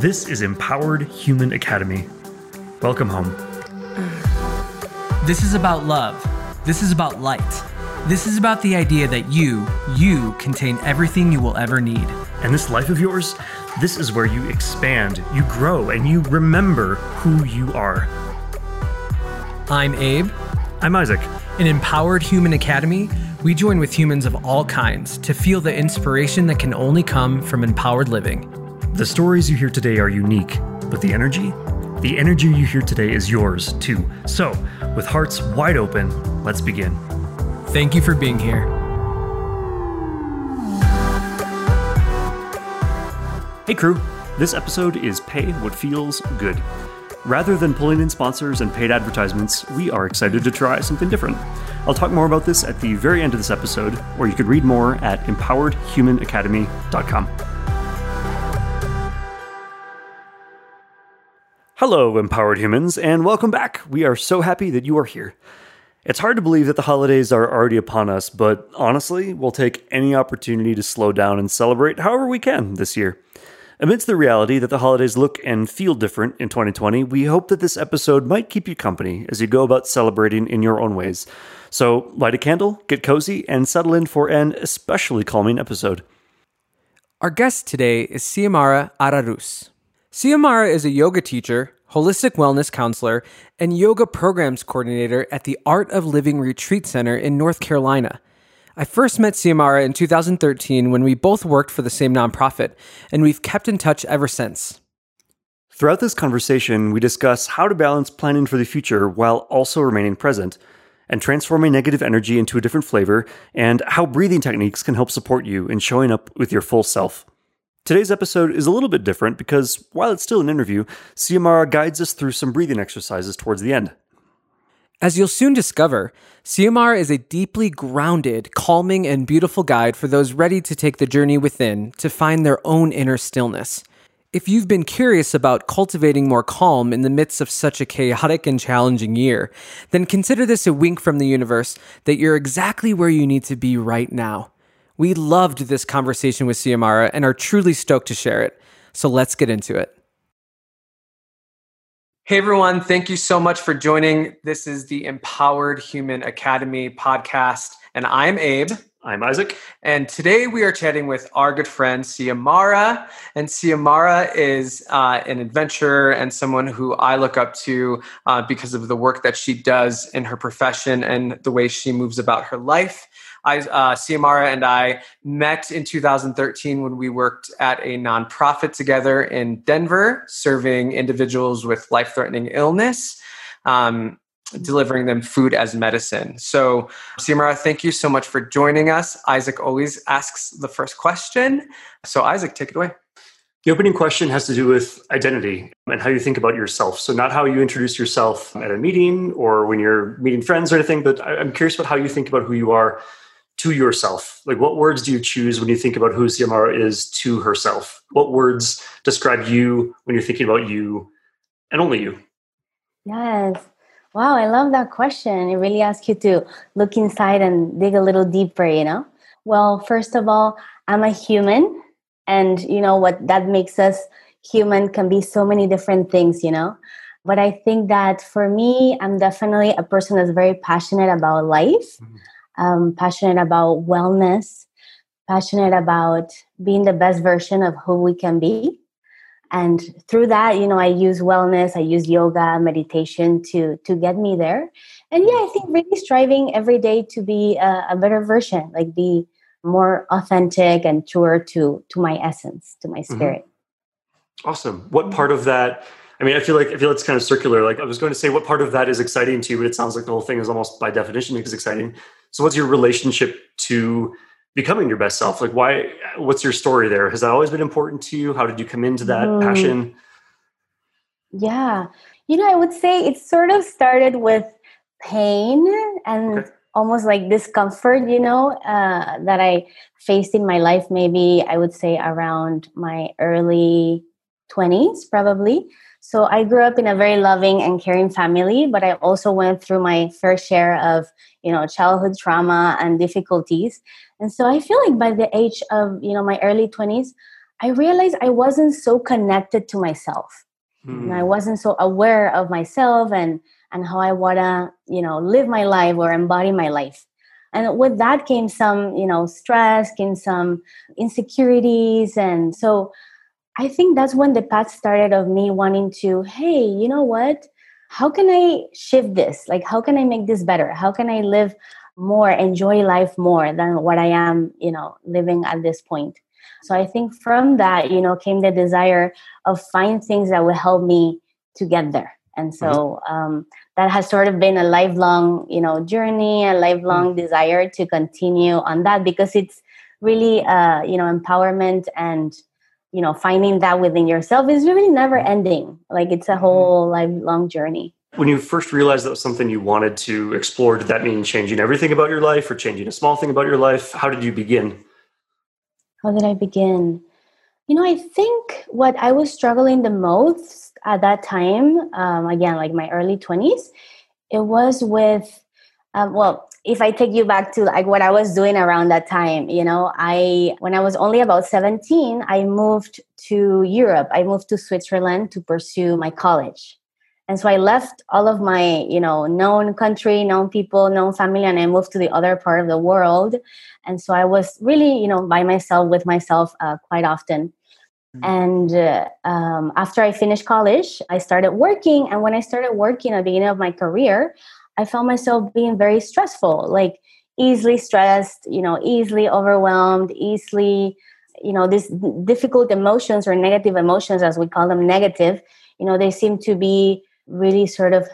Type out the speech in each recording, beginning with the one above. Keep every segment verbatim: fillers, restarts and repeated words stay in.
This is Empowered Human Academy. Welcome home. This is about love. This is about light. This is about the idea that you, you contain everything you will ever need. And this life of yours, this is where you expand, you grow, and you remember who you are. I'm Abe. I'm Isaac. In Empowered Human Academy, we join with humans of all kinds to feel the inspiration that can only come from empowered living. The stories you hear today are unique, but the energy? The energy you hear today is yours, too. So, with hearts wide open, let's begin. Thank you for being here. Hey crew, this episode is Pay What Feels Good. Rather than pulling in sponsors and paid advertisements, we are excited to try something different. I'll talk more about this at the very end of this episode, or you could read more at empowered human academy dot com. Hello, Empowered Humans, and welcome back. We are so happy that you are here. It's hard to believe that the holidays are already upon us, but honestly, we'll take any opportunity to slow down and celebrate however we can this year. Amidst the reality that the holidays look and feel different in twenty twenty, we hope that this episode might keep you company as you go about celebrating in your own ways. So light a candle, get cozy, and settle in for an especially calming episode. Our guest today is Xiomara Arauz. Xiomara is a yoga teacher, holistic wellness counselor, and yoga programs coordinator at the Art of Living Retreat Center in North Carolina. I first met Xiomara in two thousand thirteen when we both worked for the same nonprofit, and we've kept in touch ever since. Throughout this conversation, we discuss how to balance planning for the future while also remaining present, and transforming negative energy into a different flavor, and how breathing techniques can help support you in showing up with your full self. Today's episode is a little bit different because, while it's still an interview, Xiomara guides us through some breathing exercises towards the end. As you'll soon discover, Xiomara is a deeply grounded, calming, and beautiful guide for those ready to take the journey within to find their own inner stillness. If you've been curious about cultivating more calm in the midst of such a chaotic and challenging year, then consider this a wink from the universe that you're exactly where you need to be right now. We loved this conversation with Xiomara and are truly stoked to share it. So let's get into it. Hey everyone, thank you so much for joining. This is the Empowered Human Academy podcast, and I'm Abe. I'm Isaac. And today we are chatting with our good friend Xiomara. And Xiomara is uh, an adventurer and someone who I look up to uh, because of the work that she does in her profession and the way she moves about her life. I, uh, Xiomara and I met in two thousand thirteen when we worked at a nonprofit together in Denver, serving individuals with life-threatening illness, um, delivering them food as medicine. So, Xiomara, thank you so much for joining us. Isaac always asks the first question. So, Isaac, take it away. The opening question has to do with identity and how you think about yourself. So not how you introduce yourself at a meeting or when you're meeting friends or anything, but I'm curious about how you think about who you are to yourself. Like, what words do you choose when you think about who Xiomara is to herself? What words describe you when you're thinking about you and only you? Yes. Wow, I love that question. It really asks you to look inside and dig a little deeper, you know? Well, first of all, I'm a human. And, you know, what that makes us human can be so many different things, you know. But I think that for me, I'm definitely a person that's very passionate about life, um, passionate about wellness, passionate about being the best version of who we can be. And through that, you know, I use wellness, I use yoga, meditation to to get me there. And yeah, I think really striving every day to be a, a better version, like be more authentic and truer to to my essence, to my spirit. Mm-hmm. Awesome. What part of that, I mean, I feel like I feel like it's kind of circular. Like I was going to say, what part of that is exciting to you? But it sounds like the whole thing is almost by definition is exciting. So what's your relationship to becoming your best self? Like why, what's your story there? Has that always been important to you? How did you come into that mm. passion? Yeah. You know, I would say it sort of started with pain and okay. almost like discomfort, you know, uh, that I faced in my life, maybe I would say around my early twenties, probably. So I grew up in a very loving and caring family, but I also went through my fair share of, you know, childhood trauma and difficulties. And so I feel like by the age of, you know, my early twenties, I realized I wasn't so connected to myself. Mm. And I wasn't so aware of myself and, and how I want to, you know, live my life or embody my life. And with that came some, you know, stress, came some insecurities. And so I think that's when the path started of me wanting to, hey, you know what? How can I shift this? Like, how can I make this better? How can I live more, enjoy life more than what I am, you know, living at this point? So I think from that, you know, came the desire of find things that will help me to get there. And so um, that has sort of been a lifelong, you know, journey, a lifelong mm-hmm. desire to continue on that, because it's really, uh, you know, empowerment and, you know, finding that within yourself is really never ending. Like, it's a whole mm-hmm. lifelong journey. When you first realized that was something you wanted to explore, did that mean changing everything about your life or changing a small thing about your life? How did you begin? How did I begin? You know, I think what I was struggling the most at that time, um, again, like my early twenties, it was with, um, well, if I take you back to like what I was doing around that time, you know, I, when I was only about seventeen, I moved to Europe. I moved to Switzerland to pursue my college. And so I left all of my, you know, known country, known people, known family, and I moved to the other part of the world. And so I was really, you know, by myself, with myself uh, quite often. Mm-hmm. And uh, um, after I finished college, I started working. And when I started working at the beginning of my career, I found myself being very stressful, like easily stressed, you know, easily overwhelmed, easily, you know, these difficult emotions or negative emotions, as we call them, negative, you know, they seem to be really sort of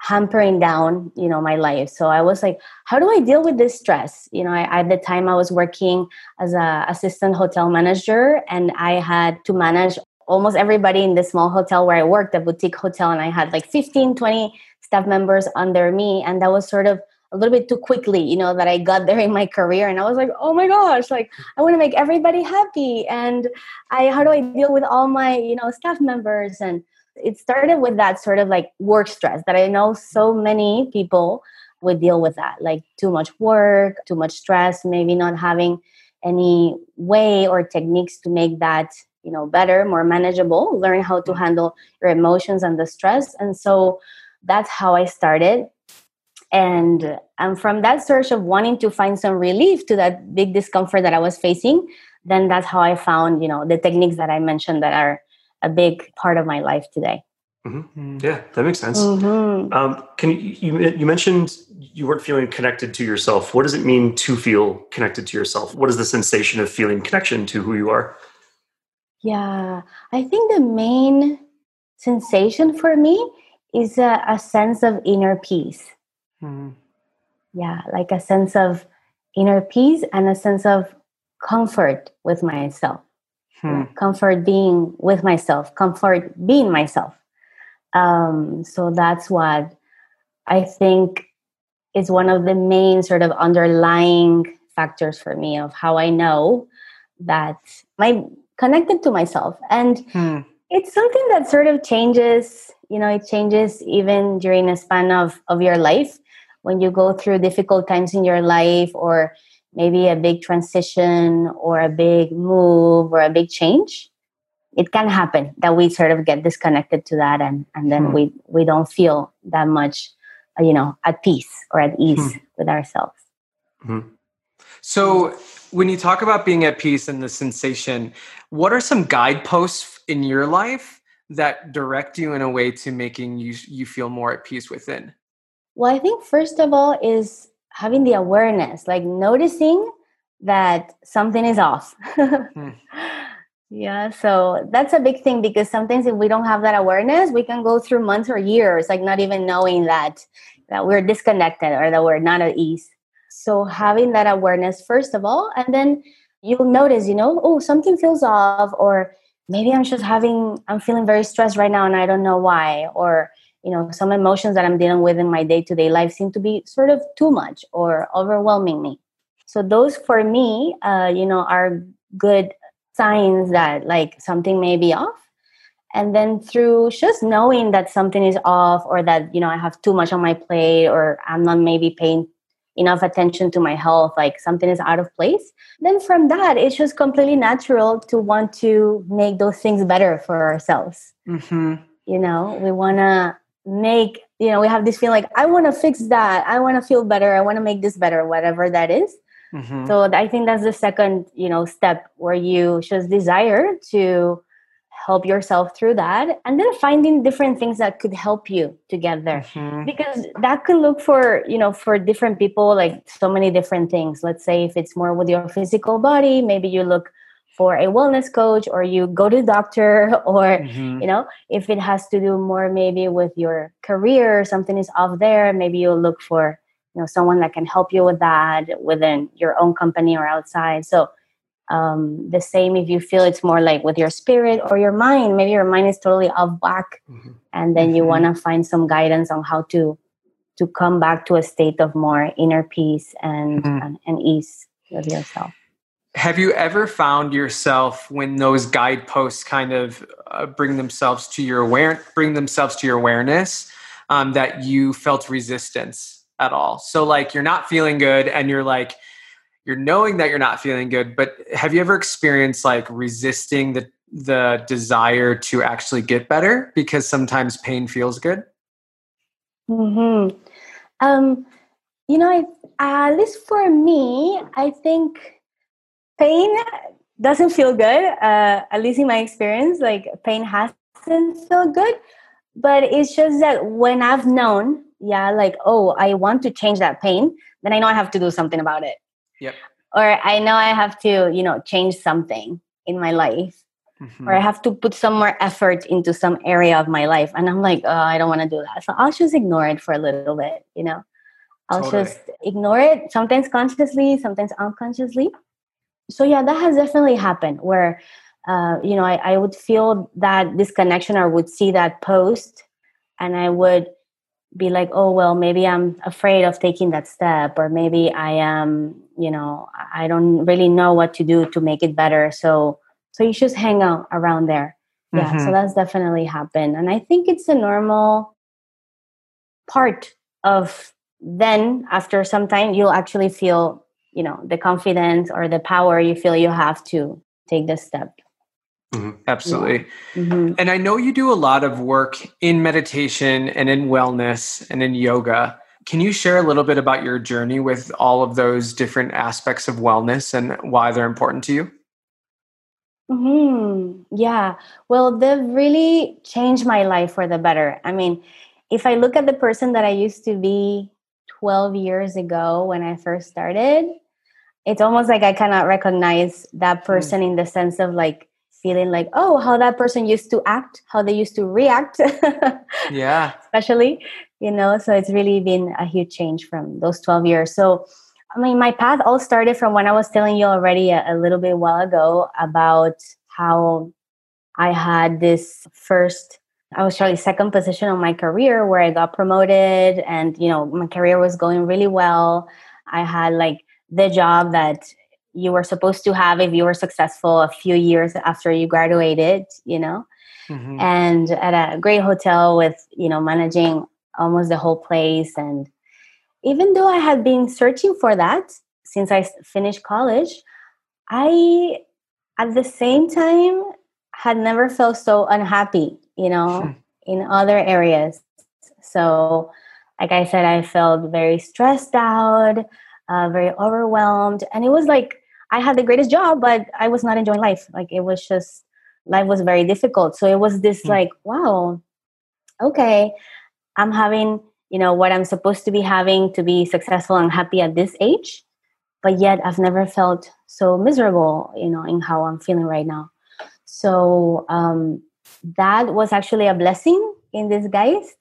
hampering down, you know, my life. So I was like, how do I deal with this stress? You know, I, at the time I was working as an assistant hotel manager, and I had to manage almost everybody in the small hotel where I worked, a boutique hotel. And I had like fifteen, twenty staff members under me. And that was sort of a little bit too quickly, you know, that I got there in my career. And I was like, oh my gosh, like I want to make everybody happy. And I, how do I deal with all my, you know, staff members? And it started with that sort of like work stress that I know so many people would deal with, that like too much work, too much stress, maybe not having any way or techniques to make that, you know, better, more manageable, learn how to handle your emotions and the stress. And so that's how I started. And, and from that search of wanting to find some relief to that big discomfort that I was facing, then that's how I found, you know, the techniques that I mentioned that are a big part of my life today. Mm-hmm. Yeah, that makes sense. Mm-hmm. Um, can you, you, you mentioned you weren't feeling connected to yourself. What does it mean to feel connected to yourself? What is the sensation of feeling connection to who you are? Yeah, I think the main sensation for me is a, a sense of inner peace. Mm-hmm. Yeah, like a sense of inner peace and a sense of comfort with myself. Hmm. Comfort being with myself, comfort being myself. Um, so that's what I think is one of the main sort of underlying factors for me of how I know that I'm connected to myself. And hmm. it's something that sort of changes, you know, it changes even during a span of, of your life. When you go through difficult times in your life, or maybe a big transition or a big move or a big change, it can happen that we sort of get disconnected to that. And, and then hmm. we, we don't feel that much, you know, at peace or at ease hmm. with ourselves. Hmm. So when you talk about being at peace and the sensation, what are some guideposts in your life that direct you in a way to making you, you feel more at peace within? Well, I think first of all is having the awareness, like noticing that something is off. mm. Yeah, so that's a big thing, because sometimes if we don't have that awareness, we can go through months or years, like not even knowing that, that we're disconnected or that we're not at ease. So having that awareness, first of all, and then you'll notice, you know, oh, something feels off, or maybe I'm just having, I'm feeling very stressed right now and I don't know why, or you know, some emotions that I'm dealing with in my day-to-day life seem to be sort of too much or overwhelming me. So those for me, uh, you know, are good signs that like something may be off. And then through just knowing that something is off, or that, you know, I have too much on my plate, or I'm not maybe paying enough attention to my health, like something is out of place, then from that, it's just completely natural to want to make those things better for ourselves. Mm-hmm. You know, we want to make, you know, we have this feeling like, I want to fix that. I want to feel better. I want to make this better, whatever that is. Mm-hmm. So I think that's the second, you know, step where you just desire to help yourself through that, and then finding different things that could help you to get there. Mm-hmm. Because that could look for, you know, for different people, like so many different things. Let's say if it's more with your physical body, maybe you look for a wellness coach, or you go to the doctor, or, mm-hmm. you know, if it has to do more maybe with your career, something is off there, maybe you'll look for, you know, someone that can help you with that within your own company or outside. So Um, the same if you feel it's more like with your spirit or your mind, maybe your mind is totally off whack, mm-hmm. and then you mm-hmm. want to find some guidance on how to to come back to a state of more inner peace and, mm-hmm. and, and ease with yourself. Have you ever found yourself when those guideposts kind of uh, bring themselves to your aware bring themselves to your awareness um, that you felt resistance at all? So like you're not feeling good and you're like, you're knowing that you're not feeling good, but have you ever experienced like resisting the, the desire to actually get better? Because sometimes pain feels good. Mm-hmm. Um, you know, I, at least for me, I think pain doesn't feel good. Uh, at least in my experience, like pain hasn't felt good, but it's just that when I've known, yeah, like, oh, I want to change that pain, then I know I have to do something about it. Yep. Or I know I have to, you know, change something in my life, mm-hmm. or I have to put some more effort into some area of my life. And I'm like, oh, I don't want to do that. So I'll just ignore it for a little bit, you know, I'll totally. just ignore it, sometimes consciously, sometimes unconsciously. So yeah, that has definitely happened where, uh, you know, I, I would feel that disconnection or would see that post and I would be like, oh, well, maybe I'm afraid of taking that step, or maybe I am, you know, I don't really know what to do to make it better. So, so you just hang out around there. Yeah. Mm-hmm. So that's definitely happened. And I think it's a normal part of then after some time, you'll actually feel, you know, the confidence or the power you feel you have to take this step. Mm-hmm. Absolutely. Mm-hmm. And I know you do a lot of work in meditation and in wellness and in yoga. Can you share a little bit about your journey with all of those different aspects of wellness and why they're important to you? Mm-hmm. Yeah. Well, they've really changed my life for the better. I mean, if I look at the person that I used to be twelve years ago when I first started, it's almost like I cannot recognize that person mm. in the sense of like, feeling like, oh, how that person used to act, how they used to react. Yeah. Especially, you know, so it's really been a huge change from those twelve years. So, I mean, my path all started from when I was telling you already a, a little bit while ago about how I had this first, I was probably second position on my career where I got promoted and, you know, my career was going really well. I had like the job that you were supposed to have if you were successful a few years after you graduated, you know, mm-hmm. and at a great hotel with, you know, managing almost the whole place. And even though I had been searching for that since I finished college, I, at the same time, had never felt so unhappy, you know, sure. in other areas. So, like I said, I felt very stressed out, uh, very overwhelmed. And it was like, I had the greatest job, but I was not enjoying life. Like it was just, life was very difficult. So it was this mm-hmm. like, wow, okay, I'm having, you know, what I'm supposed to be having to be successful and happy at this age, but yet I've never felt so miserable, you know, in how I'm feeling right now. So um, that was actually a blessing in disguise,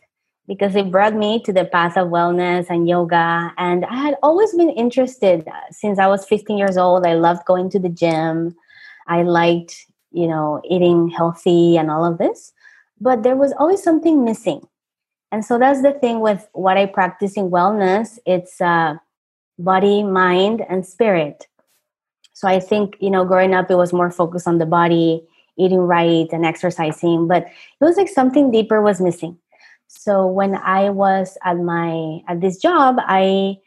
because it brought me to the path of wellness and yoga. And I had always been interested since I was fifteen years old. I loved going to the gym. I liked, you know, eating healthy and all of this. But there was always something missing. And so that's the thing with what I practice in wellness. It's uh, body, mind, and spirit. So I think, you know, growing up, it was more focused on the body, eating right and exercising. But it was like something deeper was missing. So when I was at my at this job, I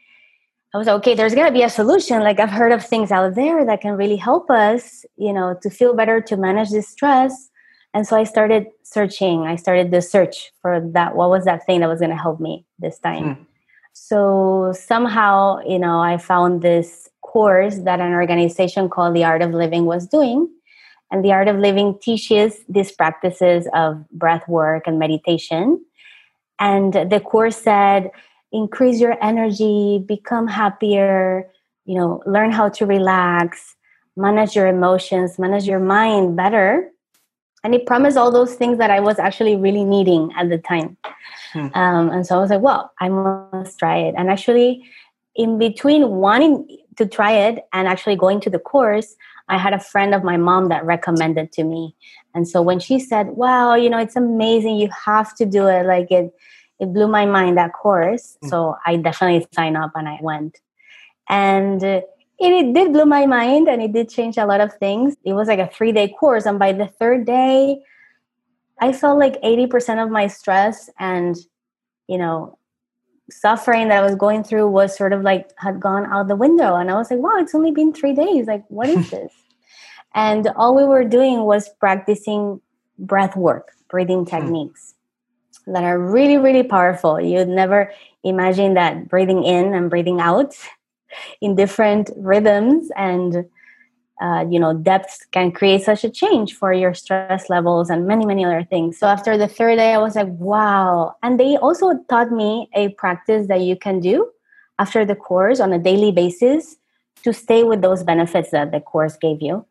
I was like, okay, there's going to be a solution. Like, I've heard of things out there that can really help us, you know, to feel better, to manage this stress. And so I started searching. I started the search for that. What was that thing that was going to help me this time? Hmm. So somehow, you know, I found this course that an organization called the Art of Living was doing. And the Art of Living teaches these practices of breath work and meditation. And the course said, increase your energy, become happier, you know, learn how to relax, manage your emotions, manage your mind better. And it promised all those things that I was actually really needing at the time. Hmm. Um, and so I was like, well, I must try it. And actually, in between wanting to try it and actually going to the course, I had a friend of my mom that recommended to me. And so when she said, wow, you know, it's amazing, you have to do it, like it it blew my mind, that course. Mm. So I definitely signed up and I went. And it, it did blow my mind and it did change a lot of things. It was like a three-day course. And by the third day, I felt like eighty percent of my stress and, you know, suffering that I was going through was sort of like had gone out the window. And I was like, wow, it's only been three days. Like, what is this? And all we were doing was practicing breath work, breathing techniques mm. that are really, really powerful. You'd never imagine that breathing in and breathing out in different rhythms and, uh, you know, depths can create such a change for your stress levels and many, many other things. So after the third day, I was like, wow. And they also taught me a practice that you can do after the course on a daily basis to stay with those benefits that the course gave you.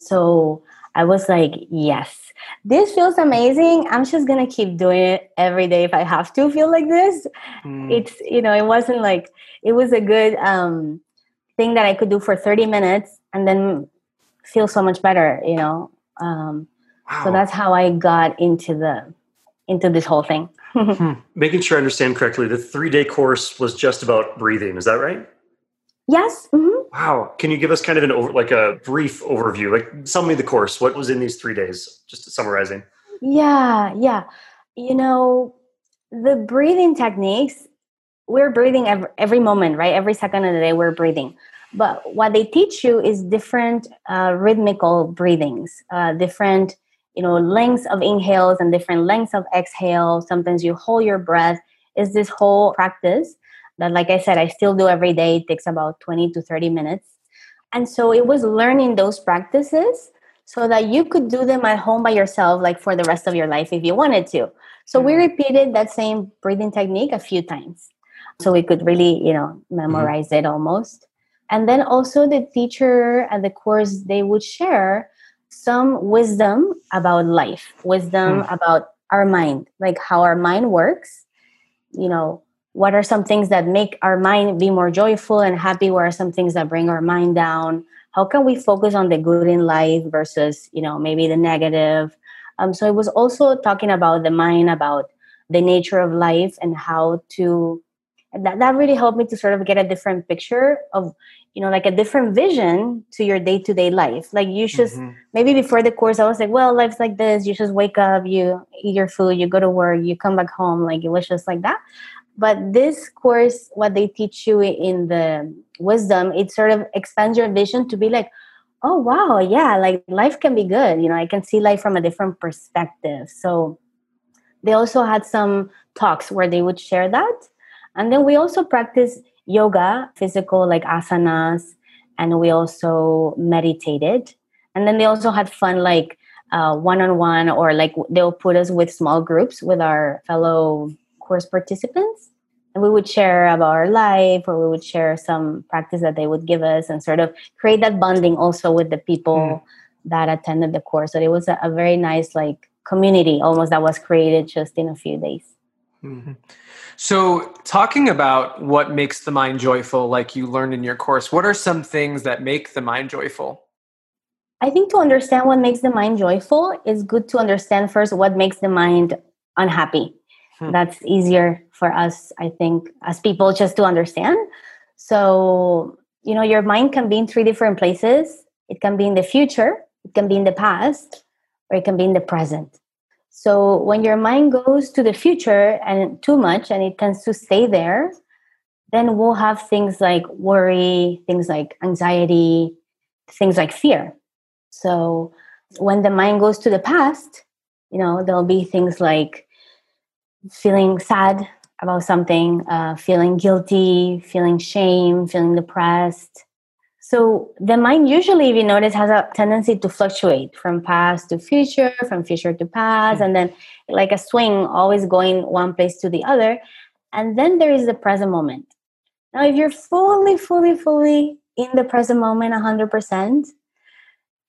So I was like, yes, this feels amazing. I'm just going to keep doing it every day if I have to feel like this. Mm. It's, you know, it wasn't like, it was a good um, thing that I could do for thirty minutes and then feel so much better, you know. Um, wow. So that's how I got into the, into this whole thing. hmm. Making sure I understand correctly, the three-day course was just about breathing. Is that right? Yes. Mm-hmm. Wow. Can you give us kind of an over, like a brief overview, like summary of the course? What was in these three days? Just summarizing. Yeah. Yeah. You know, the breathing techniques, we're breathing every, every moment, right? Every second of the day we're breathing. But what they teach you is different uh, rhythmical breathings, uh, different, you know, lengths of inhales and different lengths of exhale. Sometimes you hold your breath. It's this whole practice that, like I said, I still do every day. It takes about twenty to thirty minutes. And so it was learning those practices so that you could do them at home by yourself, like for the rest of your life if you wanted to. So we repeated that same breathing technique a few times. So we could really, you know, memorize mm-hmm. it almost. And then also the teacher at the course, they would share some wisdom about life, wisdom mm-hmm. about our mind, like how our mind works, you know, what are some things that make our mind be more joyful and happy? What are some things that bring our mind down? How can we focus on the good in life versus, you know, maybe the negative? Um, so it was also talking about the mind, about the nature of life and how to, that, that really helped me to sort of get a different picture of, you know, like a different vision to your day-to-day life. Like you just, mm-hmm. maybe before the course, I was like, well, life's like this. You just wake up, you eat your food, you go to work, you come back home. Like it was just like that. But this course, what they teach you in the wisdom, it sort of expands your vision to be like, oh, wow, yeah, like life can be good. You know, I can see life from a different perspective. So they also had some talks where they would share that. And then we also practice yoga, physical like asanas, and we also meditated. And then they also had fun like uh, one-on-one or like they'll put us with small groups with our fellow course participants, and we would share about our life or we would share some practice that they would give us and sort of create that bonding also with the people mm. that attended the course. So it was a, a very nice like community almost that was created just in a few days. Mm-hmm. So talking about what makes the mind joyful, like you learned in your course, what are some things that make the mind joyful? I think to understand what makes the mind joyful is good to understand first what makes the mind unhappy. Hmm. That's easier for us, I think, as people just to understand. So, you know, your mind can be in three different places. It can be in the future, it can be in the past, or it can be in the present. So when your mind goes to the future and too much, and it tends to stay there, then we'll have things like worry, things like anxiety, things like fear. So when the mind goes to the past, you know, there'll be things like feeling sad about something, uh, feeling guilty, feeling shame, feeling depressed. So the mind usually, if you notice, has a tendency to fluctuate from past to future, from future to past, mm-hmm. and then like a swing, always going one place to the other. And then there is the present moment. Now, if you're fully, fully, fully in the present moment, one hundred percent,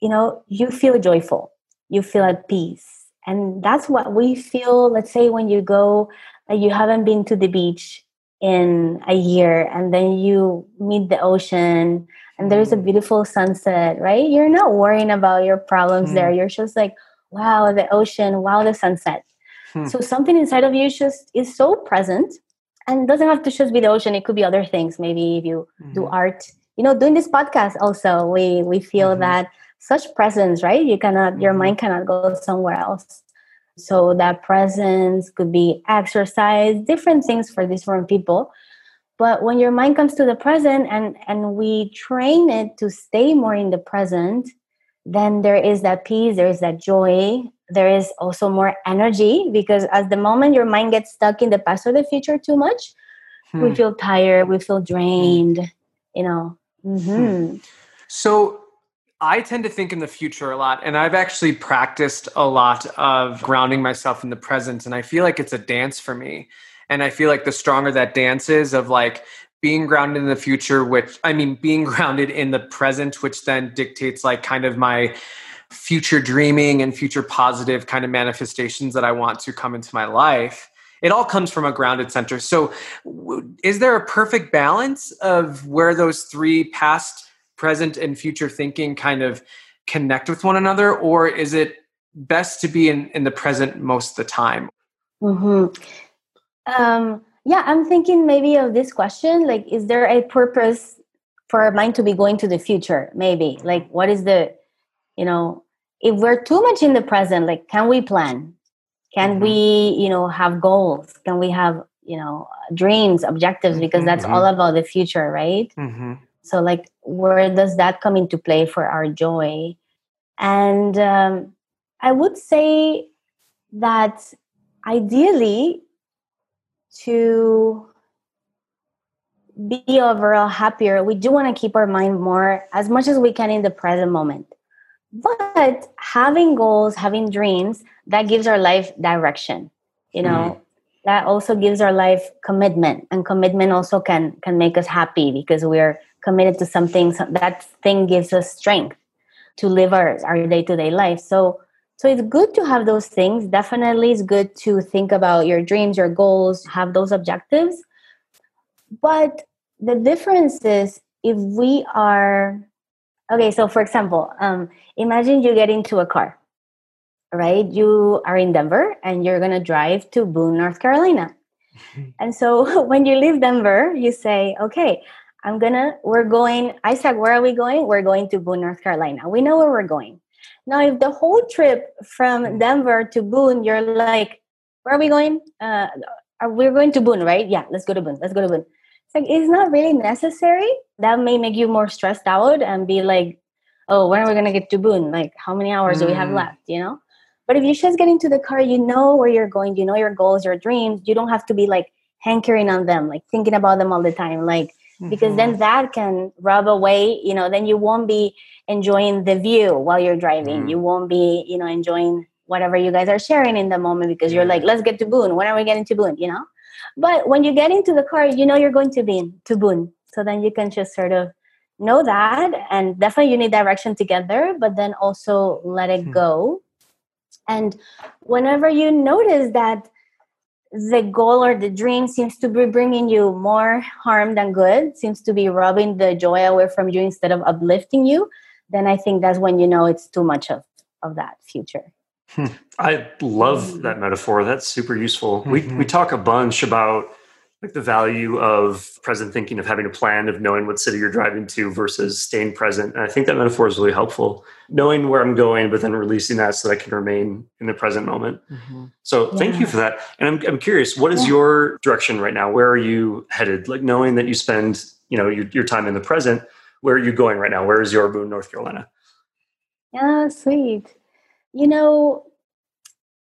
you know, you feel joyful, you feel at peace. And that's what we feel, let's say, when you go, like you haven't been to the beach in a year, and then you meet the ocean, and there's a beautiful sunset, right? You're not worrying about your problems mm. there. You're just like, wow, the ocean, wow, the sunset. Mm. So something inside of you just is so present, and doesn't have to just be the ocean. It could be other things. Maybe if you mm. do art, you know, doing this podcast also, we, we feel mm. that such presence, right? You cannot, your mind cannot go somewhere else. So that presence could be exercise, different things for different people. But when your mind comes to the present and, and we train it to stay more in the present, then there is that peace, there is that joy, there is also more energy, because at the moment your mind gets stuck in the past or the future too much, hmm. we feel tired, we feel drained, you know. Mm-hmm. Hmm. So I tend to think in the future a lot, and I've actually practiced a lot of grounding myself in the present, and I feel like it's a dance for me. And I feel like the stronger that dance is of like being grounded in the future, which I mean, being grounded in the present, which then dictates like kind of my future dreaming and future positive kind of manifestations that I want to come into my life. It all comes from a grounded center. So is there a perfect balance of where those three past, present and future thinking kind of connect with one another, or is it best to be in, in the present most of the time? Mm-hmm. Um, yeah, I'm thinking maybe of this question, like, is there a purpose for our mind to be going to the future? Maybe like, what is the, you know, if we're too much in the present, like, can we plan? Can mm-hmm. we, you know, have goals? Can we have, you know, dreams, objectives, because mm-hmm. that's all about the future, right? Mm-hmm. So like, where does that come into play for our joy? And um, I would say that ideally to be overall happier, we do want to keep our mind more as much as we can in the present moment. But having goals, having dreams, that gives our life direction, you know. Mm. That also gives our life commitment, and commitment also can can make us happy because we're committed to something. So that thing gives us strength to live our, our day-to-day life. So so it's good to have those things. Definitely it's good to think about your dreams, your goals, have those objectives. But the difference is if we are... Okay, so for example, um, imagine you get into a car, right? You are in Denver and you're going to drive to Boone, North Carolina. And so when you leave Denver, you say, okay, I'm gonna, we're going, Isaac, where are we going? We're going to Boone, North Carolina. We know where we're going. Now, if the whole trip from Denver to Boone, you're like, where are we going? Uh, are we going to Boone, right? Yeah, let's go to Boone. Let's go to Boone. It's like, it's not really necessary. That may make you more stressed out and be like, oh, when are we gonna get to Boone? Like, how many hours mm. do we have left, you know? But if you just get into the car, you know where you're going, you know your goals, your dreams. You don't have to be like hankering on them, like thinking about them all the time, like, because mm-hmm. then that can rub away, you know, then you won't be enjoying the view while you're driving. Mm. You won't be, you know, enjoying whatever you guys are sharing in the moment because you're like, let's get to Boone. When are we getting to Boone, you know? But when you get into the car, you know you're going to be to Boone. So then you can just sort of know that, and definitely you need direction together, but then also let it mm. go. And whenever you notice that the goal or the dream seems to be bringing you more harm than good, seems to be robbing the joy away from you instead of uplifting you, then I think that's when you know it's too much of, of that future. Hmm. I love that metaphor. That's super useful. Mm-hmm. We we talk a bunch about like the value of present thinking, of having a plan, of knowing what city you're driving to versus staying present. And I think that metaphor is really helpful, knowing where I'm going, but then releasing that so that I can remain in the present moment. Mm-hmm. So yeah. Thank you for that. And I'm I'm curious, what is yeah. your direction right now? Where are you headed? Like knowing that you spend, you know, your, your time in the present, where are you going right now? Where is your moon, North Carolina? Oh, sweet. You know,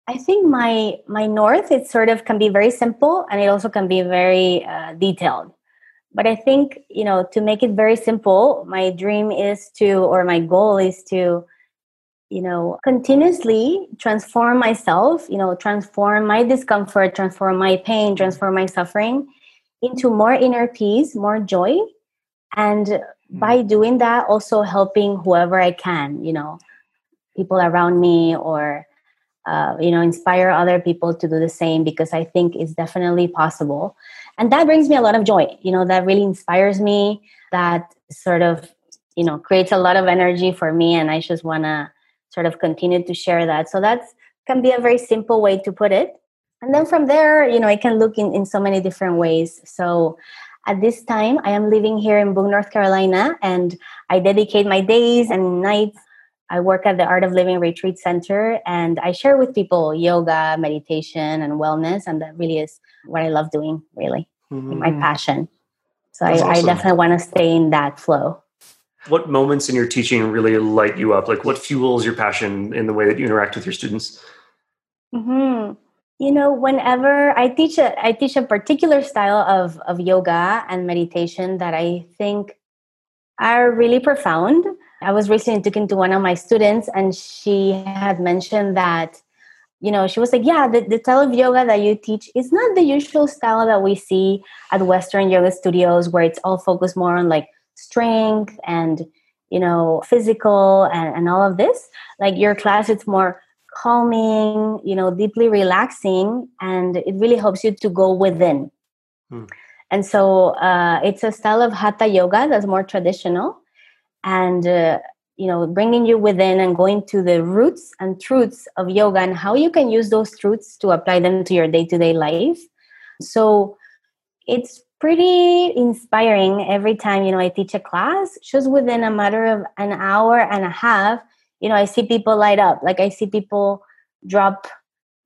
I think my my north, it sort of can be very simple, and it also can be very uh, detailed. But I think, you know, to make it very simple, my dream is to, or my goal is to, you know, continuously transform myself, you know, transform my discomfort, transform my pain, transform my suffering into more inner peace, more joy. And by doing that, also helping whoever I can, you know, people around me, or Uh, you know, inspire other people to do the same, because I think it's definitely possible. And that brings me a lot of joy. You know, that really inspires me. That sort of, you know, creates a lot of energy for me. And I just want to sort of continue to share that. So that can be a very simple way to put it. And then from there, you know, I can look in, in so many different ways. So at this time, I am living here in Boone, North Carolina, and I dedicate my days and nights. I work at the Art of Living Retreat Center, and I share with people yoga, meditation, and wellness. And that really is what I love doing, really, mm-hmm. my passion. So I, awesome. I definitely want to stay in that flow. What moments in your teaching really light you up? Like what fuels your passion in the way that you interact with your students? Mm-hmm. You know, whenever I teach, a, I teach a particular style of, of yoga and meditation that I think are really profound. I was recently talking to one of my students, and she had mentioned that, you know, she was like, yeah, the, the style of yoga that you teach is not the usual style that we see at Western yoga studios, where it's all focused more on like strength and, you know, physical and, and all of this. Like your class, it's more calming, you know, deeply relaxing, and it really helps you to go within. Mm. And so uh, it's a style of hatha yoga that's more traditional. And, uh, you know, bringing you within and going to the roots and truths of yoga and how you can use those truths to apply them to your day-to-day life. So it's pretty inspiring every time, you know, I teach a class. Just within a matter of an hour and a half, you know, I see people light up. Like I see people drop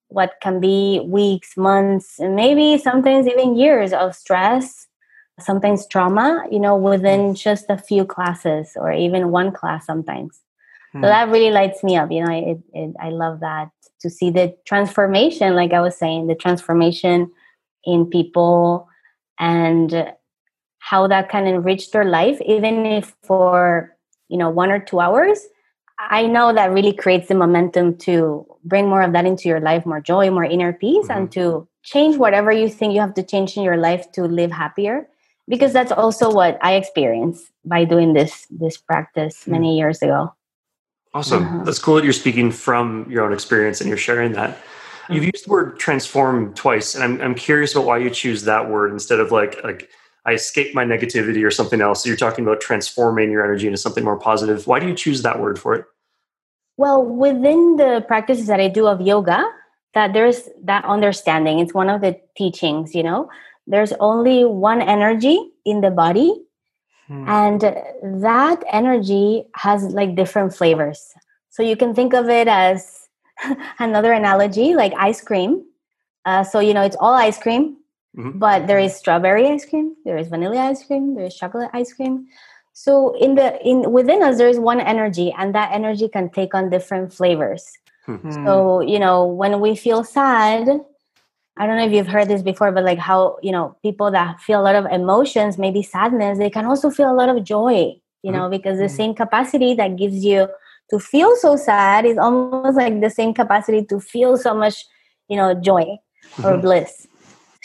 what can be weeks, months, and maybe sometimes even years of stress, sometimes trauma, you know, within just a few classes or even one class sometimes. Hmm. So that really lights me up. You know, I, it, I love that, to see the transformation, like I was saying, the transformation in people and how that can enrich their life, even if for, you know, one or two hours. I know that really creates the momentum to bring more of that into your life, more joy, more inner peace, mm-hmm. and to change whatever you think you have to change in your life to live happier. Because that's also what I experienced by doing this this practice many years ago. Awesome. Uh-huh. That's cool that you're speaking from your own experience and you're sharing that. You've used the word transform twice, and I'm I'm curious about why you choose that word instead of like, like I escape my negativity or something else. So you're talking about transforming your energy into something more positive. Why do you choose that word for it? Well, within the practices that I do of yoga, that there's that understanding. It's one of the teachings, you know. There's only one energy in the body, hmm. and that energy has like different flavors. So you can think of it as another analogy, like ice cream. Uh, so, you know, it's all ice cream, mm-hmm. but there is strawberry ice cream, there is vanilla ice cream, there is chocolate ice cream. So in the in within us, there is one energy, and that energy can take on different flavors. Mm-hmm. So, you know, when we feel sad, I don't know if you've heard this before, but like how, you know, people that feel a lot of emotions, maybe sadness, they can also feel a lot of joy, you know, because the same capacity that gives you to feel so sad is almost like the same capacity to feel so much, you know, joy or mm-hmm. bliss.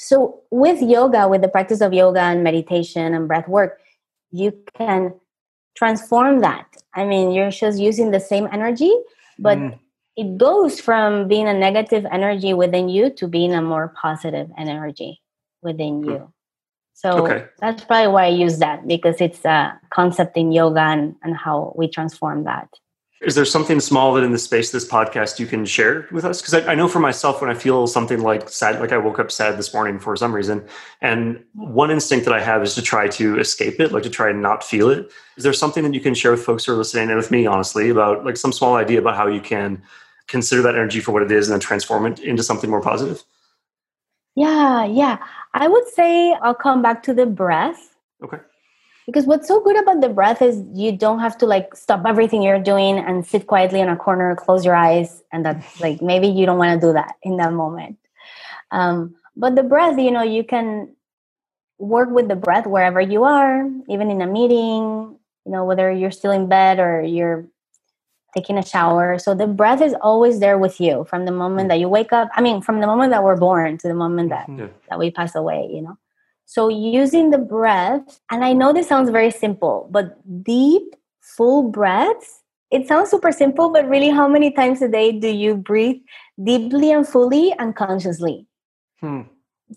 So with yoga, with the practice of yoga and meditation and breath work, you can transform that. I mean, you're just using the same energy, but mm. it goes from being a negative energy within you to being a more positive energy within you. So okay. that's probably why I use that, because it's a concept in yoga and, and how we transform that. Is there something small that in the space of this podcast you can share with us? Because I, I know for myself, when I feel something like sad, like I woke up sad this morning for some reason, and one instinct that I have is to try to escape it, like to try and not feel it. Is there something that you can share with folks who are listening and with me, honestly, about like some small idea about how you can consider that energy for what it is and then transform it into something more positive? Yeah, yeah. I would say I'll come back to the breath. Okay. Because what's so good about the breath is you don't have to like stop everything you're doing and sit quietly in a corner, close your eyes. And that's like, maybe you don't want to do that in that moment. Um, but the breath, you know, you can work with the breath wherever you are, even in a meeting, you know, whether you're still in bed or you're taking a shower. So the breath is always there with you from the moment that you wake up. I mean, from the moment that we're born to the moment that, yeah. that we pass away, you know. So using the breath, and I know this sounds very simple, but deep, full breaths, it sounds super simple, but really how many times a day do you breathe deeply and fully and consciously? Hmm.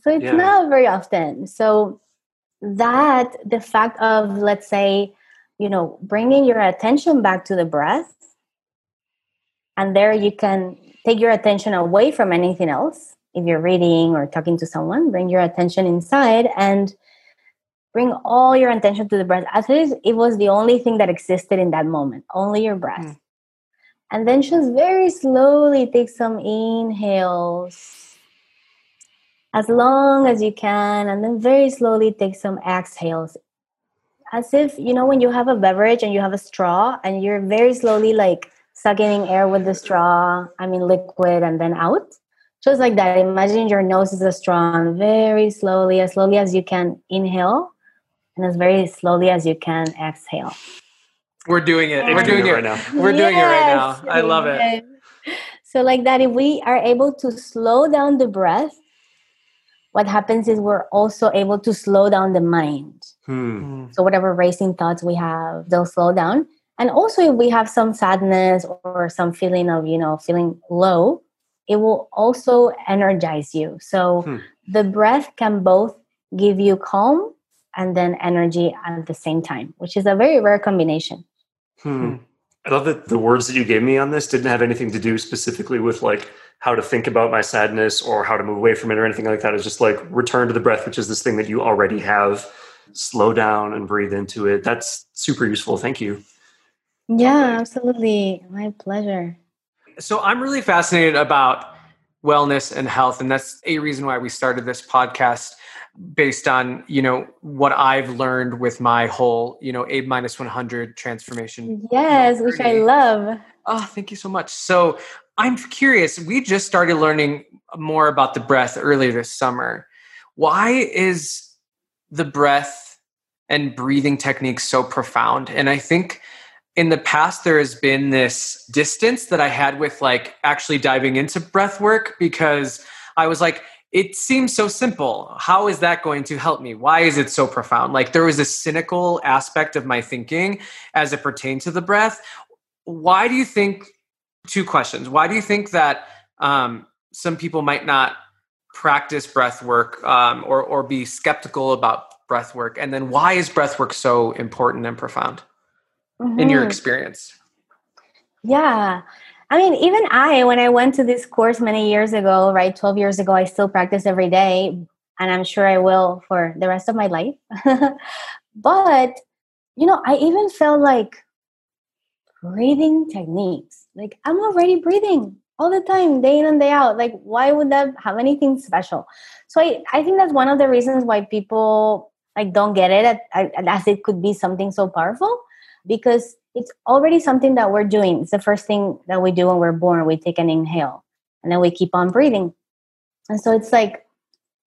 So it's yeah. not very often. So that, the fact of, let's say, you know, bringing your attention back to the breath, and there you can take your attention away from anything else. If you're reading or talking to someone, bring your attention inside and bring all your attention to the breath. As if it was the only thing that existed in that moment, only your breath. Mm. And then just very slowly take some inhales as long as you can. And then very slowly take some exhales. As if, you know, when you have a beverage and you have a straw and you're very slowly like sucking in air with the straw, I mean liquid, and then out. Just like that, imagine your nose is a straw and very slowly, as slowly as you can inhale and as very slowly as you can exhale. We're doing it. And we're doing it right now. We're yes, doing it right now. I love it. So like that, if we are able to slow down the breath, what happens is we're also able to slow down the mind. Hmm. So whatever racing thoughts we have, they'll slow down. And also if we have some sadness or some feeling of, you know, feeling low, it will also energize you. So hmm. the breath can both give you calm and then energy at the same time, which is a very rare combination. Hmm. I love that the words that you gave me on this didn't have anything to do specifically with like how to think about my sadness or how to move away from it or anything like that. It's just like return to the breath, which is this thing that you already have. Slow down and breathe into it. That's super useful. Thank you. Yeah, right. Absolutely. My pleasure. So I'm really fascinated about wellness and health, and that's a reason why we started this podcast based on, you know, what I've learned with my whole, you know, A minus one hundred transformation. Yes, which I love. Oh, thank you so much. So I'm curious, we just started learning more about the breath earlier this summer. Why is the breath and breathing technique so profound? And I think in the past, there has been this distance that I had with like actually diving into breath work because I was like, it seems so simple. How is that going to help me? Why is it so profound? Like there was a cynical aspect of my thinking as it pertained to the breath. Why do you think, two questions, why do you think that um, some people might not practice breath work um, or, or be skeptical about breath work? And then why is breath work so important and profound? Mm-hmm. In your experience? Yeah. I mean, even I, when I went to this course many years ago, right, twelve years ago, I still practice every day, and I'm sure I will for the rest of my life. But, you know, I even felt like breathing techniques. Like, I'm already breathing all the time, day in and day out. Like, why would that have anything special? So I, I think that's one of the reasons why people, like, don't get it at, at, as it could be something so powerful. Because it's already something that we're doing. It's the first thing that we do when we're born. We take an inhale and then we keep on breathing. And so it's like,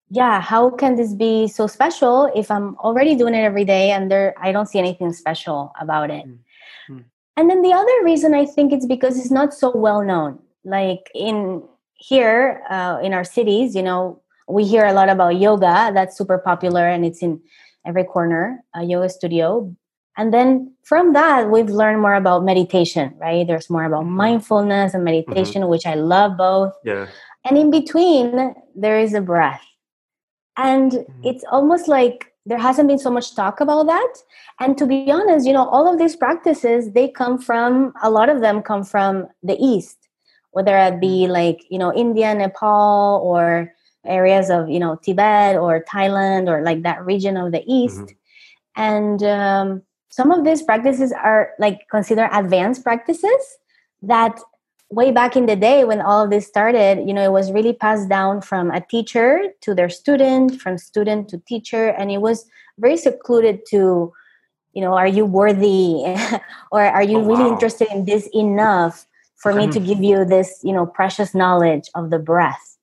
yeah, how can this be so special if I'm already doing it every day and there I don't see anything special about it? Mm-hmm. And then the other reason I think it's because it's not so well known. Like in here, uh, in our cities, you know, we hear a lot about yoga. That's super popular and it's in every corner, a yoga studio. And then from that, we've learned more about meditation, right? There's more about mindfulness and meditation, mm-hmm. which I love both. Yeah. And in between, there is a breath. And mm-hmm. it's almost like there hasn't been so much talk about that. And to be honest, you know, all of these practices, they come from, a lot of them come from the East, whether it be like, you know, India, Nepal, or areas of, you know, Tibet or Thailand, or like that region of the East. Mm-hmm. And um, some of these practices are like considered advanced practices that way back in the day when all of this started, you know, it was really passed down from a teacher to their student, from student to teacher. And it was very secluded to, you know, are you worthy or are you oh, really wow. interested in this enough for me to give you this, you know, precious knowledge of the breath?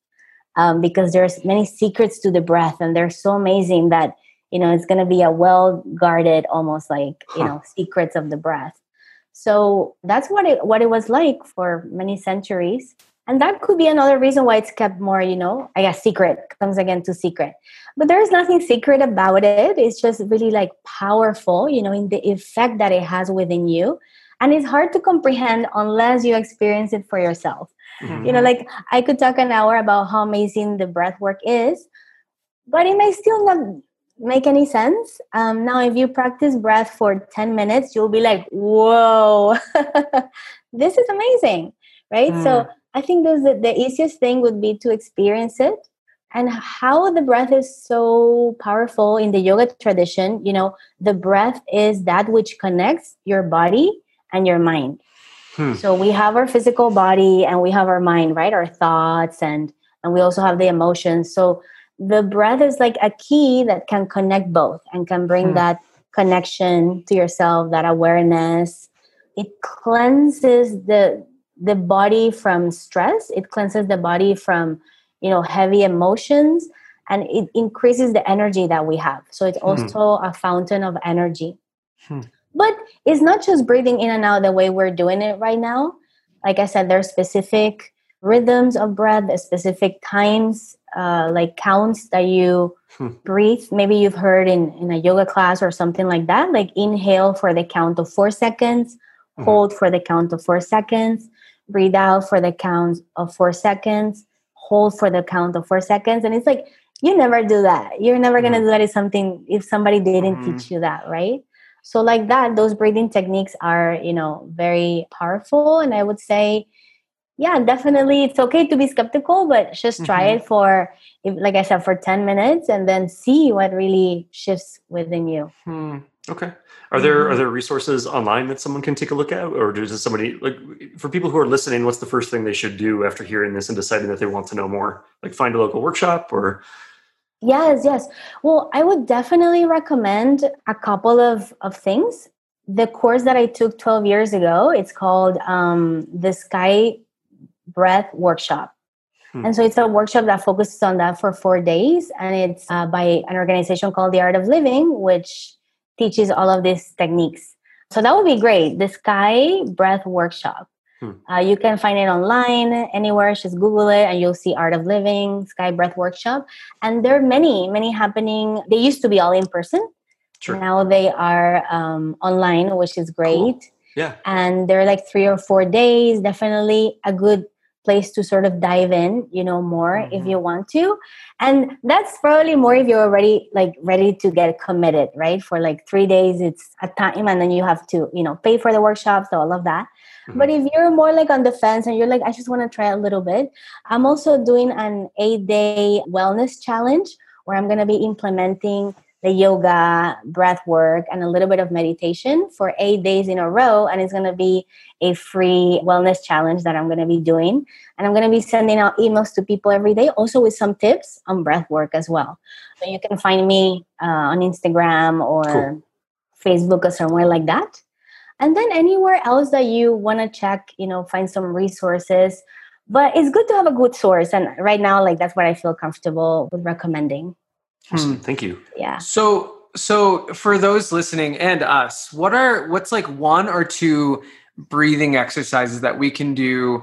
Um, because there's many secrets to the breath, and they're so amazing that, you know, it's going to be a well-guarded, almost like, you huh. know, secrets of the breath. So that's what it what it was like for many centuries. And that could be another reason why it's kept more, you know, I guess secret, comes again to secret. But there's nothing secret about it. It's just really like powerful, you know, in the effect that it has within you. And it's hard to comprehend unless you experience it for yourself. Mm-hmm. You know, like I could talk an hour about how amazing the breath work is, but it may still not make any sense. Um, now, if you practice breath for ten minutes, you'll be like, whoa, this is amazing, right? Mm. So I think those, the, the easiest thing would be to experience it. And how the breath is so powerful in the yoga tradition, you know, the breath is that which connects your body and your mind. Hmm. So we have our physical body and we have our mind, right? Our thoughts, and and we also have the emotions. So the breath is like a key that can connect both and can bring hmm. that connection to yourself, that awareness. It cleanses the the body from stress. It cleanses the body from, you know, heavy emotions, and it increases the energy that we have. So it's also hmm. a fountain of energy. Hmm. But it's not just breathing in and out the way we're doing it right now. Like I said, there are specific rhythms of breath, specific times, uh, like counts that you hmm. breathe. Maybe you've heard in, in a yoga class or something like that, like inhale for the count of four seconds, mm-hmm. hold for the count of four seconds, breathe out for the count of four seconds, hold for the count of four seconds. And it's like, you never do that. You're never going to do that if, something, if somebody didn't mm-hmm. teach you that, right? So like that, those breathing techniques are, you know, very powerful. And I would say, yeah, definitely it's okay to be skeptical, but just try mm-hmm. it for, if, like I said, for ten minutes, and then see what really shifts within you. Hmm. Okay. Are there mm-hmm. are there resources online that someone can take a look at? Or does somebody, like for people who are listening, what's the first thing they should do after hearing this and deciding that they want to know more? Like find a local workshop or... Yes, yes. Well, I would definitely recommend a couple of, of things. The course that I took twelve years ago, it's called um, the Sky Breath Workshop. Hmm. And so it's a workshop that focuses on that for four days. And it's uh, by an organization called the Art of Living, which teaches all of these techniques. So that would be great. The Sky Breath Workshop. Hmm. Uh, you can find it online, anywhere. Just Google it and you'll see Art of Living, Sky Breath Workshop. And there are many, many happening. They used to be all in person. Sure. Now they are um, online, which is great. Cool. Yeah. And they're like three or four days. Definitely a good place to sort of dive in, you know, more mm-hmm. if you want to. And that's probably more if you're already like ready to get committed, right? For like three days, it's a time, and then you have to, you know, pay for the workshops, so all of that. Mm-hmm. But if you're more like on the fence and you're like, I just want to try a little bit, I'm also doing an eight-day wellness challenge where I'm going to be implementing the yoga, breath work, and a little bit of meditation for eight days in a row. And it's going to be a free wellness challenge that I'm going to be doing. And I'm going to be sending out emails to people every day, also with some tips on breath work as well. So you can find me uh, on Instagram or cool. Facebook or somewhere like that. And then anywhere else that you want to check, you know, find some resources. But it's good to have a good source. And right now, like, that's what I feel comfortable with recommending. Awesome. Thank you. Yeah. So, so for those listening and us, what are, what's like one or two breathing exercises that we can do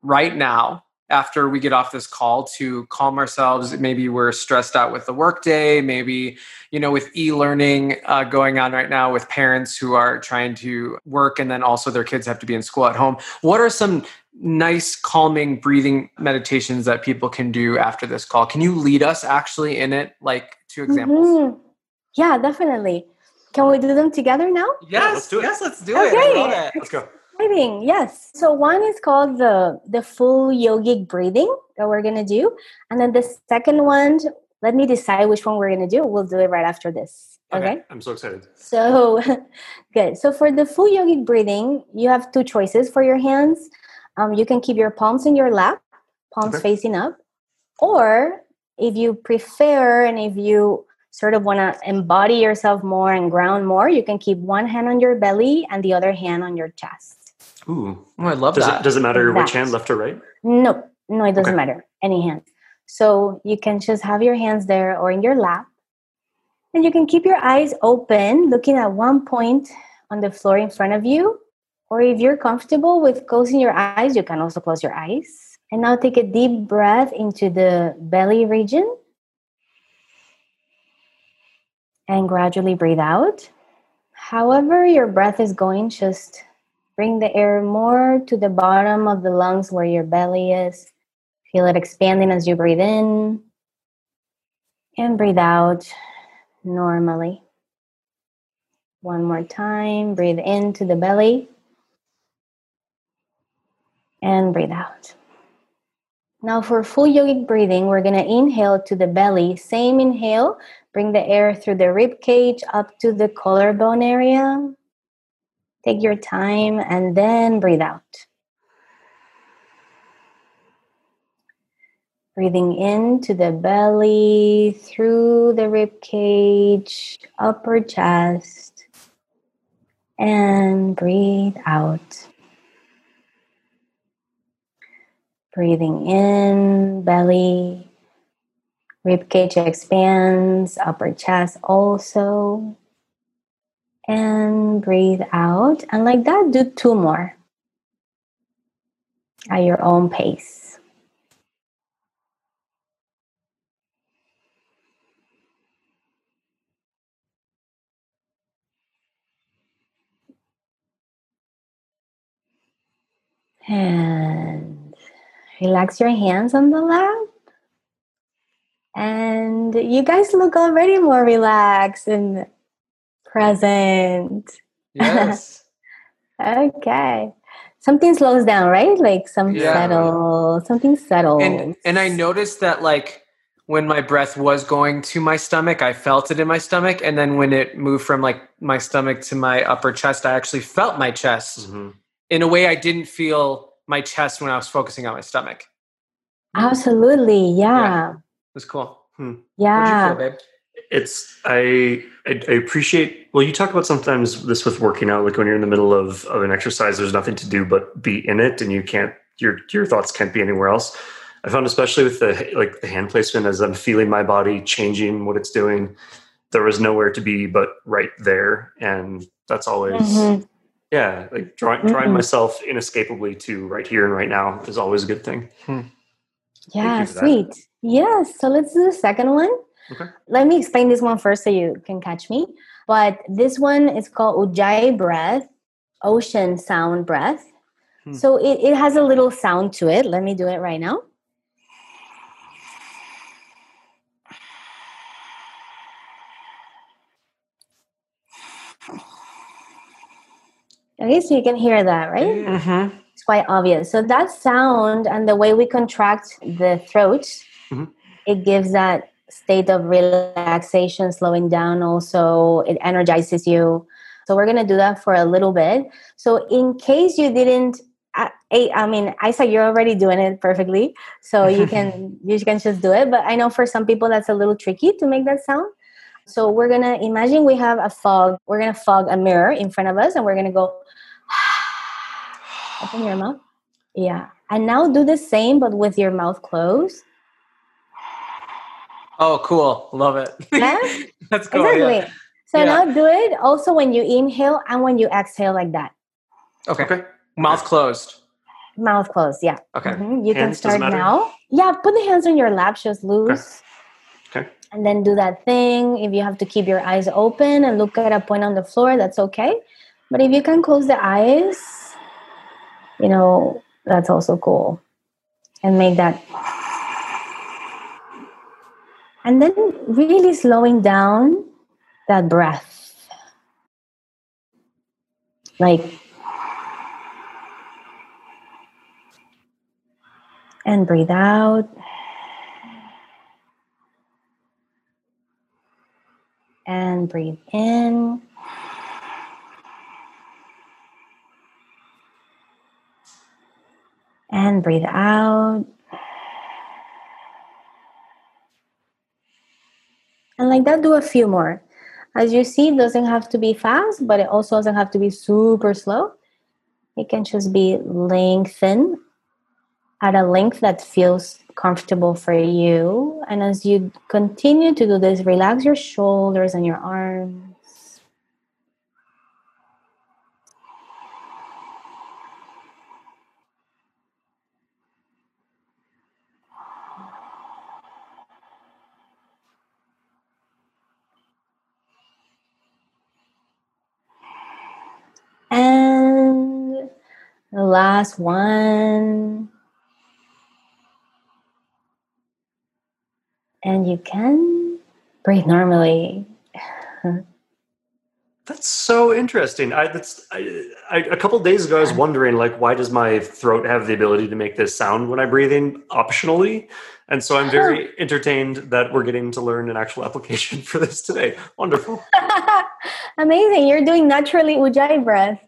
right now after we get off this call to calm ourselves? Maybe we're stressed out with the workday. Maybe, you know, with e-learning uh, going on right now with parents who are trying to work and then also their kids have to be in school at home. What are some nice calming breathing meditations that people can do after this call? Can you lead us actually in it, like two examples? Mm-hmm. Yeah, definitely. Can we do them together now? Yes, let's do it. Yes, let's do okay. it. I love it. Let's go. Exciting. Yes. So one is called the, the full yogic breathing that we're going to do. And then the second one, let me decide which one we're going to do. We'll do it right after this. Okay. okay. I'm so excited. So good. So for the full yogic breathing, you have two choices for your hands. Um, you can keep your palms in your lap, palms okay. facing up, or if you prefer and if you sort of want to embody yourself more and ground more, you can keep one hand on your belly and the other hand on your chest. Ooh, oh, I love does that. It, does it matter that. which hand, left or right? No, no, it doesn't okay. matter. Any hand. So you can just have your hands there or in your lap. And you can keep your eyes open, looking at one point on the floor in front of you. Or if you're comfortable with closing your eyes, you can also close your eyes. And now take a deep breath into the belly region. And gradually breathe out. However your breath is going, just bring the air more to the bottom of the lungs where your belly is. Feel it expanding as you breathe in. And breathe out normally. One more time. Breathe into the belly. And breathe out. Now for full yogic breathing, we're going to inhale to the belly. Same inhale. Bring the air through the rib cage up to the collarbone area. Take your time and then breathe out. Breathing into the belly, through the rib cage, upper chest, and breathe out. Breathing in, belly, ribcage expands, upper chest also. And breathe out. And like that, do two more at your own pace. And relax your hands on the lap. And you guys look already more relaxed and present. Yes. Okay. Something slows down, right? Like some yeah. settle, something settles. And, and I noticed that like when my breath was going to my stomach, I felt it in my stomach. And then when it moved from like my stomach to my upper chest, I actually felt my chest mm-hmm. in a way I didn't feel my chest when I was focusing on my stomach. Absolutely. Yeah. yeah. That's cool. Hmm. Yeah. What'd you feel, babe? It's, I, I, I appreciate, well, you talk about sometimes this with working out, like when you're in the middle of, of an exercise, there's nothing to do but be in it. And you can't, your, your thoughts can't be anywhere else. I found, especially with the, like the hand placement, as I'm feeling my body changing what it's doing, there was nowhere to be but right there. And that's always, mm-hmm. yeah, like drawing, drawing mm-hmm. myself inescapably to right here and right now is always a good thing. Hmm. Yeah, sweet. Yes. Yeah, so let's do the second one. Okay. Let me explain this one first so you can catch me. But this one is called ujjayi breath, ocean sound breath. Hmm. So it, it has a little sound to it. Let me do it right now. Okay, so you can hear that, right? Mm-hmm. It's quite obvious. So that sound and the way we contract the throat, mm-hmm. it gives that state of relaxation, slowing down also. It energizes you. So we're going to do that for a little bit. So in case you didn't, I, I mean, Isa, you're already doing it perfectly. So you can, you can just do it. But I know for some people that's a little tricky to make that sound. So we're going to imagine we have a fog. We're going to fog a mirror in front of us and we're going to go. Open your mouth. Yeah. And now do the same, but with your mouth closed. Oh, cool. Love it. Yeah? That's cool. Exactly. Yeah. So yeah. now do it also when you inhale and when you exhale like that. Okay. okay. Mouth closed. Mouth closed. Yeah. Okay. Mm-hmm. You hands can start now. Yeah. Put the hands on your lap. Just loose. Okay. okay. And then do that thing. If you have to keep your eyes open and look at a point on the floor, that's okay. But if you can close the eyes, you know, that's also cool. And make that. And then really slowing down that breath. Like, and breathe out. And breathe in. And breathe out. And like that, do a few more. As you see, it doesn't have to be fast, but it also doesn't have to be super slow. It can just be lengthened at a length that feels comfortable for you. And as you continue to do this, relax your shoulders and your arms. And the last one. And you can breathe normally. That's so interesting. I, that's, I, I, a couple of days ago, I was wondering, like, why does my throat have the ability to make this sound when I breathe in optionally? And so I'm very entertained that we're getting to learn an actual application for this today. Wonderful. Amazing. You're doing naturally ujjayi breath.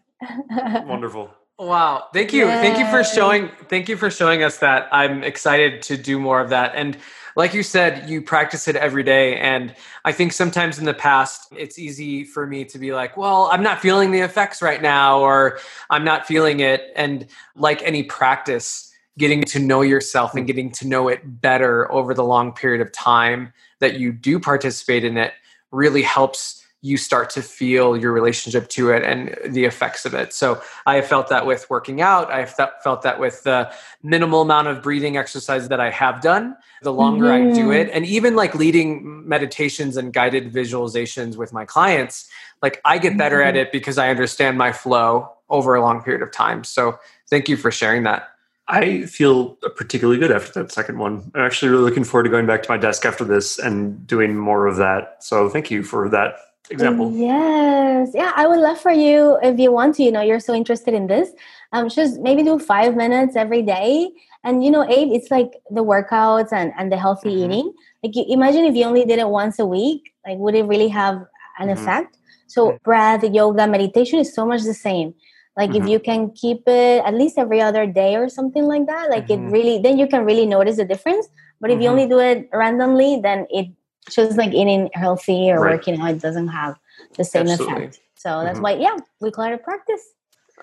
Wonderful. Wow. Thank you. Yay. Thank you for showing, thank you for showing us that. I'm excited to do more of that. And like you said, you practice it every day. And I think sometimes in the past, it's easy for me to be like, well, I'm not feeling the effects right now, or I'm not feeling it. And like any practice, getting to know yourself and getting to know it better over the long period of time that you do participate in it really helps you start to feel your relationship to it and the effects of it. So I have felt that with working out. I have felt that with the minimal amount of breathing exercise that I have done, the longer mm-hmm. I do it. And even like leading meditations and guided visualizations with my clients, like I get better mm-hmm. at it because I understand my flow over a long period of time. So thank you for sharing that. I feel particularly good after that second one. I'm actually really looking forward to going back to my desk after this and doing more of that. So thank you for that example. Yes. Yeah. I would love for you, if you want to, you know, you're so interested in this, um, just maybe do five minutes every day. And, you know, Abe, it's like the workouts and, and the healthy mm-hmm. eating. Like, you, imagine if you only did it once a week, like, would it really have an mm-hmm. effect? So mm-hmm. breath, yoga, meditation is so much the same. Like mm-hmm. if you can keep it at least every other day or something like that, like mm-hmm. it really, then you can really notice the difference. But if mm-hmm. you only do it randomly, then it, just like eating healthy or right. working out, it doesn't have the same Absolutely. Effect. So that's mm-hmm. why, yeah, we call it a practice.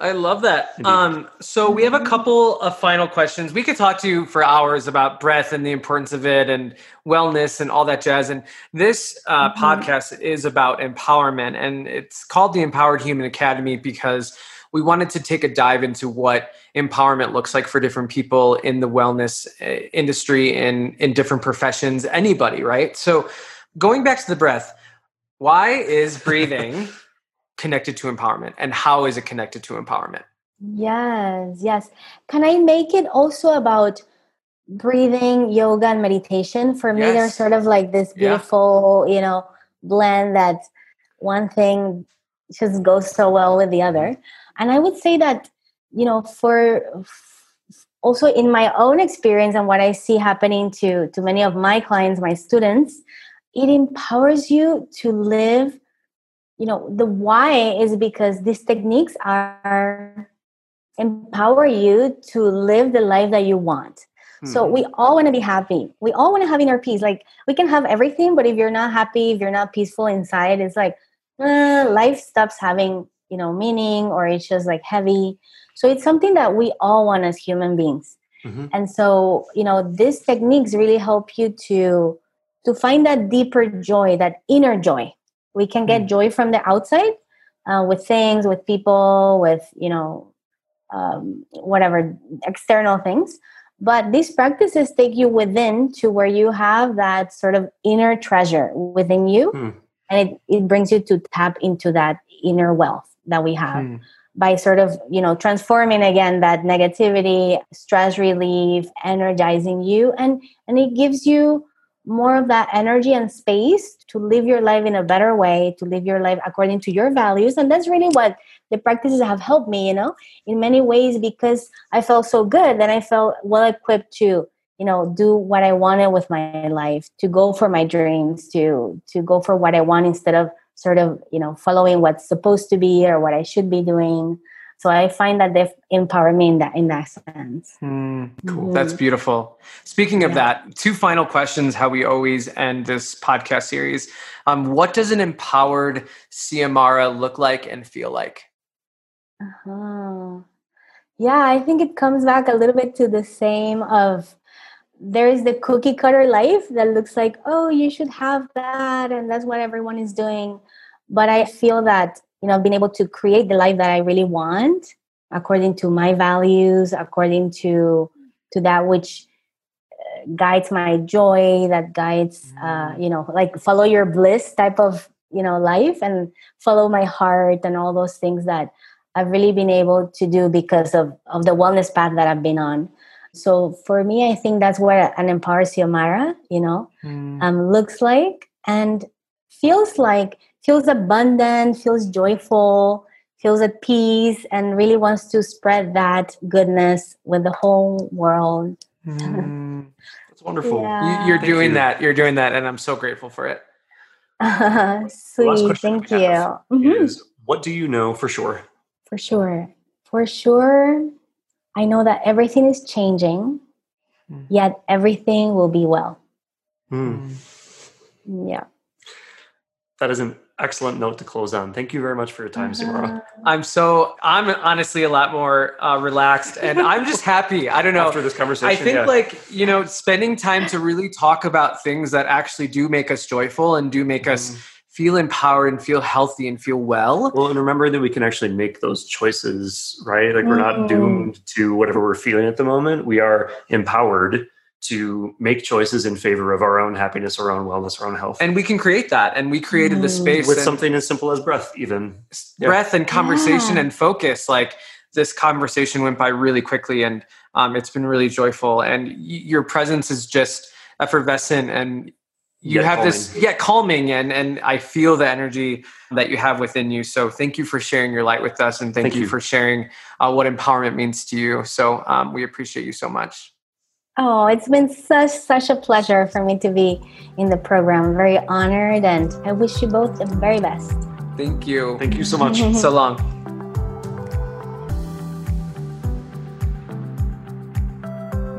I love that. Um, so we have a couple of final questions. We could talk to you for hours about breath and the importance of it and wellness and all that jazz. And this uh, mm-hmm. podcast is about empowerment, and it's called the Empowered Human Academy because we wanted to take a dive into what empowerment looks like for different people in the wellness industry, in, in different professions, anybody, right? So going back to the breath, why is breathing connected to empowerment, and how is it connected to empowerment? Yes, yes. Can I make it also about breathing, yoga, and meditation? For me, yes. they're sort of like this beautiful, yeah. you know, blend that one thing just goes so well with the other. And I would say that, you know, for also in my own experience and what I see happening to, to many of my clients, my students, it empowers you to live, you know, the why is because these techniques are empower you to live the life that you want. Mm-hmm. So we all want to be happy. We all want to have inner peace. Like, we can have everything, but if you're not happy, if you're not peaceful inside, it's like uh, life stops having, you know, meaning, or it's just like heavy. So it's something that we all want as human beings. Mm-hmm. And so, you know, these techniques really help you to, to find that deeper joy, that inner joy. We can get mm-hmm. joy from the outside uh, with things, with people, with, you know, um, whatever, external things. But these practices take you within to where you have that sort of inner treasure within you. Mm-hmm. And it, it brings you to tap into that inner wealth that we have mm. by sort of, you know, transforming again that negativity, stress relief, energizing you. And, and it gives you more of that energy and space to live your life in a better way, to live your life according to your values. And that's really what the practices have helped me, you know, in many ways, because I felt so good that I felt well equipped to, you know, do what I wanted with my life, to go for my dreams, to to go for what I want instead of sort of, you know, following what's supposed to be or what I should be doing. So I find that they've empowered me in that, in that sense. Mm, cool. Mm. That's beautiful. Speaking of yeah. that, two final questions, how we always end this podcast series. Um, what does an empowered Xiomara look like and feel like? Uh-huh. Yeah, I think it comes back a little bit to the same of there is the cookie cutter life that looks like, oh, you should have that. And that's what everyone is doing. But I feel that, you know, being able to create the life that I really want according to my values, according to to that which guides my joy, that guides, uh, you know, like follow your bliss type of, you know, life and follow my heart and all those things that I've really been able to do because of, of the wellness path that I've been on. So for me, I think that's what an empowered Xiomara, you know, mm. um, looks like and feels like. Feels abundant, feels joyful, feels at peace, and really wants to spread that goodness with the whole world. Mm, that's wonderful. Yeah. You, you're Thank doing you. that. You're doing that, and I'm so grateful for it. Uh, sweet. Thank you. Mm-hmm. Is, what do you know for sure? For sure. For sure, I know that everything is changing, mm. yet everything will be well. Mm. Yeah. That is an excellent note to close on. Thank you very much for your time, Xiomara. Uh, I'm so, I'm honestly a lot more uh, relaxed and I'm just happy. I don't know. After this conversation, I think yeah. like, you know, spending time to really talk about things that actually do make us joyful and do make mm. us feel empowered and feel healthy and feel well. Well, and remember that we can actually make those choices, right? Like mm. we're not doomed to whatever we're feeling at the moment. We are empowered to make choices in favor of our own happiness, our own wellness, our own health. And we can create that. And we created mm. the space. With something as simple as breath, even. Breath yeah. and conversation yeah. and focus. Like this conversation went by really quickly and um, it's been really joyful. And y- your presence is just effervescent and you yet have calming. this, yeah, calming. And, and I feel the energy that you have within you. So thank you for sharing your light with us. And thank, thank you, you for sharing uh, what empowerment means to you. So um, we appreciate you so much. Oh, it's been such, such a pleasure for me to be in the program. I'm very honored and I wish you both the very best. Thank you. Thank you so much. So long.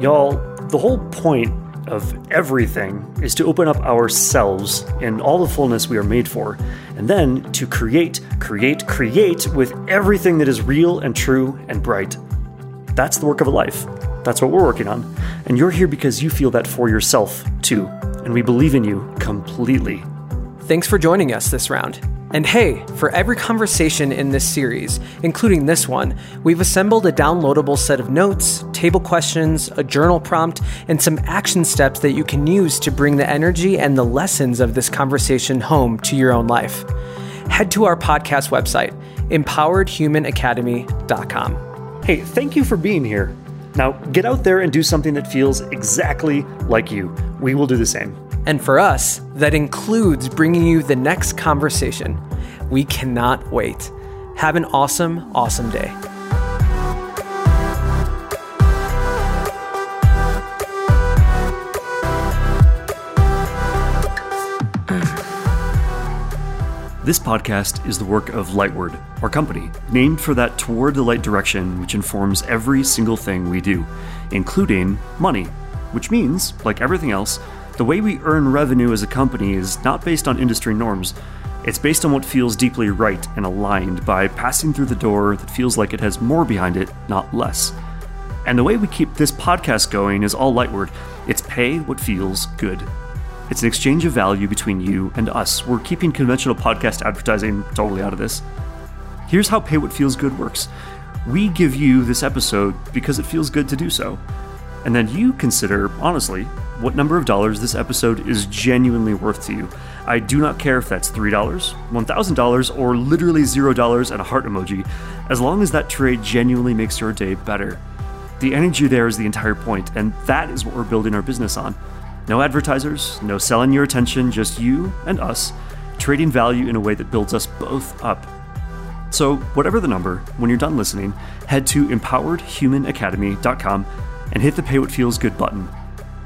Y'all, the whole point of everything is to open up ourselves in all the fullness we are made for, and then to create, create, create with everything that is real and true and bright. That's the work of a life. That's what we're working on. And you're here because you feel that for yourself, too. And we believe in you completely. Thanks for joining us this round. And hey, for every conversation in this series, including this one, we've assembled a downloadable set of notes, table questions, a journal prompt, and some action steps that you can use to bring the energy and the lessons of this conversation home to your own life. Head to our podcast website, empowered human academy dot com. Hey, thank you for being here. Now, get out there and do something that feels exactly like you. We will do the same. And for us, that includes bringing you the next conversation. We cannot wait. Have an awesome, awesome day. This podcast is the work of Lightword, our company, named for that toward the light direction which informs every single thing we do, including money, which means, like everything else, the way we earn revenue as a company is not based on industry norms. It's based on what feels deeply right and aligned by passing through the door that feels like it has more behind it, not less. And the way we keep this podcast going is all Lightword. It's pay what feels good. It's an exchange of value between you and us. We're keeping conventional podcast advertising totally out of this. Here's how Pay What Feels Good works. We give you this episode because it feels good to do so. And then you consider, honestly, what number of dollars this episode is genuinely worth to you. I do not care if that's three dollars, one thousand dollars, or literally zero dollars and a heart emoji, as long as that trade genuinely makes your day better. The energy there is the entire point, and that is what we're building our business on. No advertisers, no selling your attention, just you and us, trading value in a way that builds us both up. So whatever the number, when you're done listening, head to empowered human academy dot com and hit the Pay What Feels Good button.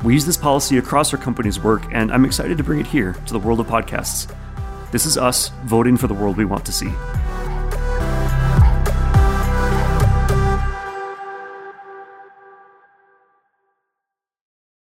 We use this policy across our company's work, and I'm excited to bring it here to the world of podcasts. This is us voting for the world we want to see.